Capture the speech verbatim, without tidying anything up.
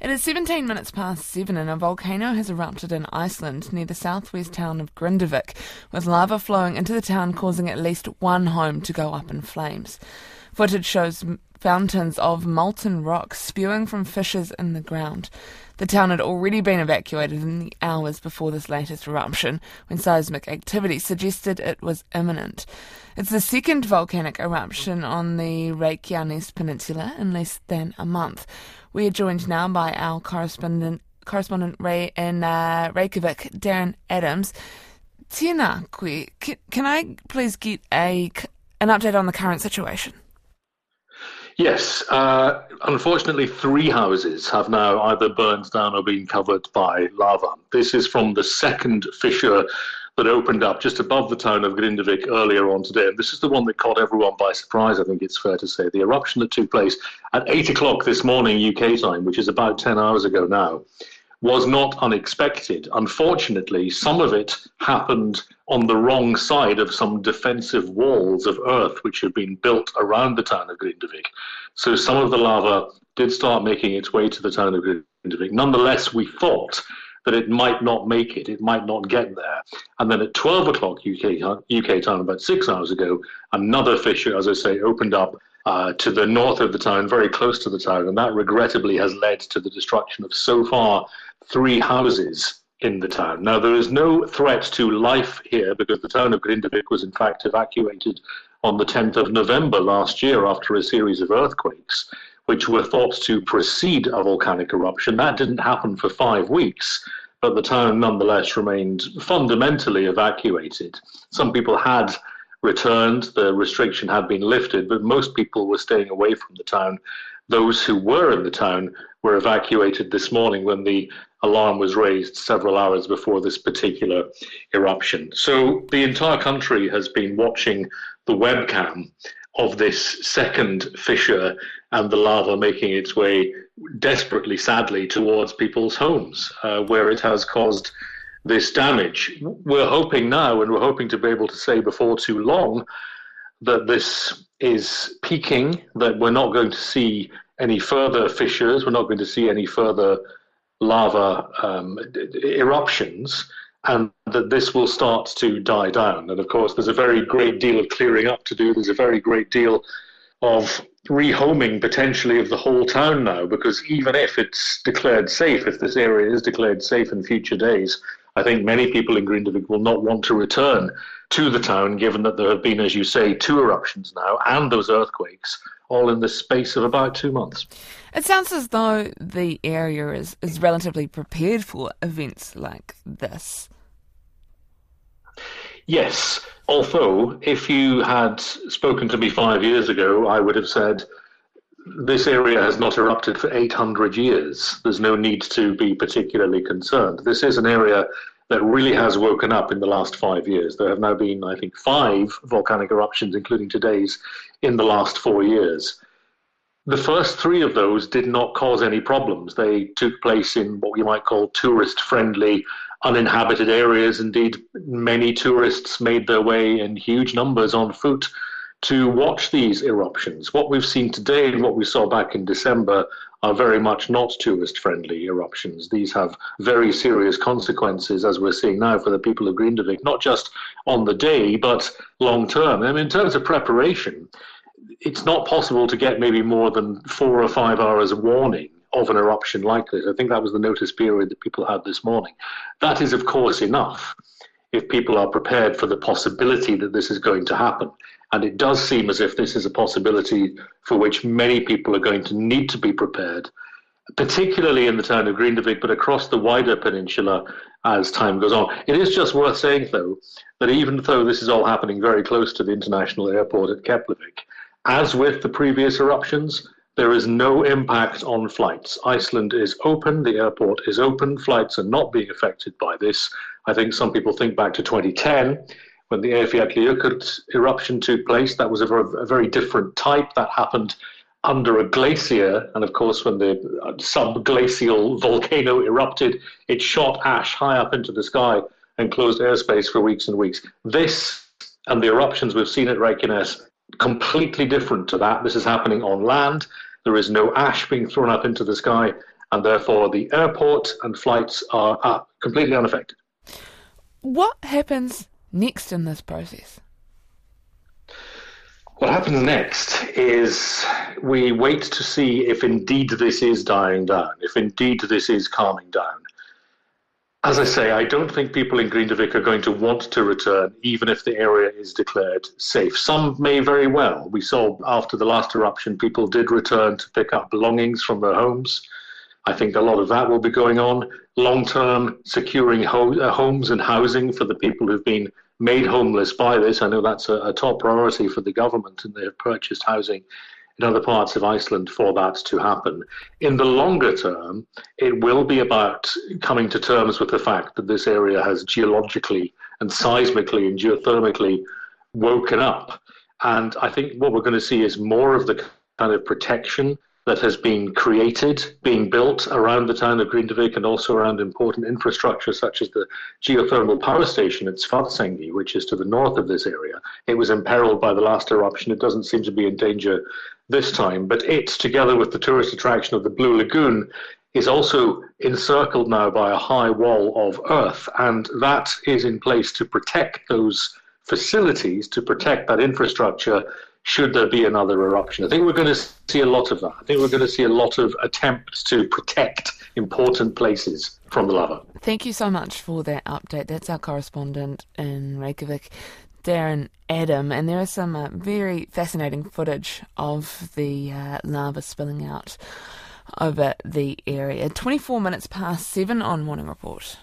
It is seventeen minutes past seven and a volcano has erupted in Iceland near the southwest town of Grindavik, with lava flowing into the town causing at least one home to go up in flames. Footage shows fountains of molten rock spewing from fissures in the ground. The town had already been evacuated in the hours before this latest eruption, when seismic activity suggested it was imminent. It's the second volcanic eruption on the Reykjanes Peninsula in less than a month. We are joined now by our correspondent, correspondent Ray in uh, Reykjavik, Darren Adams. Tēnā koe, can, can I please get a, an update on the current situation? Yes, uh, unfortunately three houses have now either burned down or been covered by lava. This is from the second fissure that opened up just above the town of Grindavik earlier on today. And this is the one that caught everyone by surprise, I think it's fair to say. The eruption that took place at eight o'clock this morning U K time, which is about ten hours ago now, was not unexpected. Unfortunately, some of it happened on the wrong side of some defensive walls of earth which had been built around the town of Grindavik. So some of the lava did start making its way to the town of Grindavik. Nonetheless, we thought that it might not make it, it might not get there. And then at twelve o'clock U K, U K time, about six hours ago, another fissure, as I say, opened up Uh, to the north of the town, very close to the town, and that regrettably has led to the destruction of so far three houses in the town. Now, there is no threat to life here because the town of Grindavik was in fact evacuated on the tenth of November last year after a series of earthquakes which were thought to precede a volcanic eruption. That didn't happen for five weeks, but the town nonetheless remained fundamentally evacuated. Some people had returned, the restriction had been lifted, but most people were staying away from the town. Those who were in the town were evacuated this morning when the alarm was raised several hours before this particular eruption. So the entire country has been watching the webcam of this second fissure and the lava making its way desperately, sadly, towards people's homes, uh, where it has caused this damage. We're hoping now, and we're hoping to be able to say before too long, that this is peaking, that we're not going to see any further fissures, we're not going to see any further lava um, eruptions, and that this will start to die down. And of course, there's a very great deal of clearing up to do, there's a very great deal of rehoming potentially of the whole town now, because even if it's declared safe, if this area is declared safe in future days, I think many people in Grindavik will not want to return to the town, given that there have been, as you say, two eruptions now and those earthquakes, all in the space of about two months. It sounds as though the area is, is relatively prepared for events like this. Yes, although if you had spoken to me five years ago, I would have said this area has not erupted for eight hundred years. There's no need to be particularly concerned. This is an area that really has woken up in the last five years. There have now been, I think, five volcanic eruptions, including today's, in the last four years. The first three of those did not cause any problems. They took place in what you might call tourist-friendly, uninhabited areas. Indeed, many tourists made their way in huge numbers on foot to watch these eruptions. What we've seen today and what we saw back in December are very much not tourist-friendly eruptions. These have very serious consequences, as we're seeing now, for the people of Grindavik, not just on the day, but long-term. I mean, in terms of preparation, it's not possible to get maybe more than four or five hours warning of an eruption like this. I think that was the notice period that people had this morning. That is, of course, enough if people are prepared for the possibility that this is going to happen. And it does seem as if this is a possibility for which many people are going to need to be prepared, particularly in the town of Grindavik, but across the wider peninsula as time goes on. It is just worth saying, though, that even though this is all happening very close to the international airport at Keflavik, as with the previous eruptions, there is no impact on flights. Iceland is open, the airport is open, flights are not being affected by this. I think some people think back to twenty ten, when the Eyjafjallajökull eruption took place. That was a very, a very different type. That happened under a glacier, and of course when the subglacial volcano erupted, it shot ash high up into the sky and closed airspace for weeks and weeks. This and the eruptions we've seen at Reykjanes completely different to that. This is happening on land. There is no ash being thrown up into the sky, and therefore the airport and flights are, are completely unaffected. What happens next in this process? What happens next is we wait to see if indeed this is dying down, if indeed this is calming down. As I say, I don't think people in Grindavik are going to want to return, even if the area is declared safe. Some may very well. We saw after the last eruption, people did return to pick up belongings from their homes. I think a lot of that will be going on. Long-term, securing ho- homes and housing for the people who've been made homeless by this. I know that's a, a top priority for the government, and they have purchased housing in other parts of Iceland for that to happen. In the longer term, it will be about coming to terms with the fact that this area has geologically and seismically and geothermically woken up. And I think what we're going to see is more of the kind of protection that has been created, being built around the town of Grindavik and also around important infrastructure such as the geothermal power station at Svartsengi, which is to the north of this area. It was imperiled by the last eruption. It doesn't seem to be in danger this time, but it, together with the tourist attraction of the Blue Lagoon, is also encircled now by a high wall of earth, and that is in place to protect those facilities, to protect that infrastructure, should there be another eruption. I think we're going to see a lot of that. I think we're going to see a lot of attempts to protect important places from the lava. Thank you so much for that update. That's our correspondent in Reykjavik, Darren Adams, and there is some uh, very fascinating footage of the uh, lava spilling out over the area. twenty-four minutes past seven on Morning Report.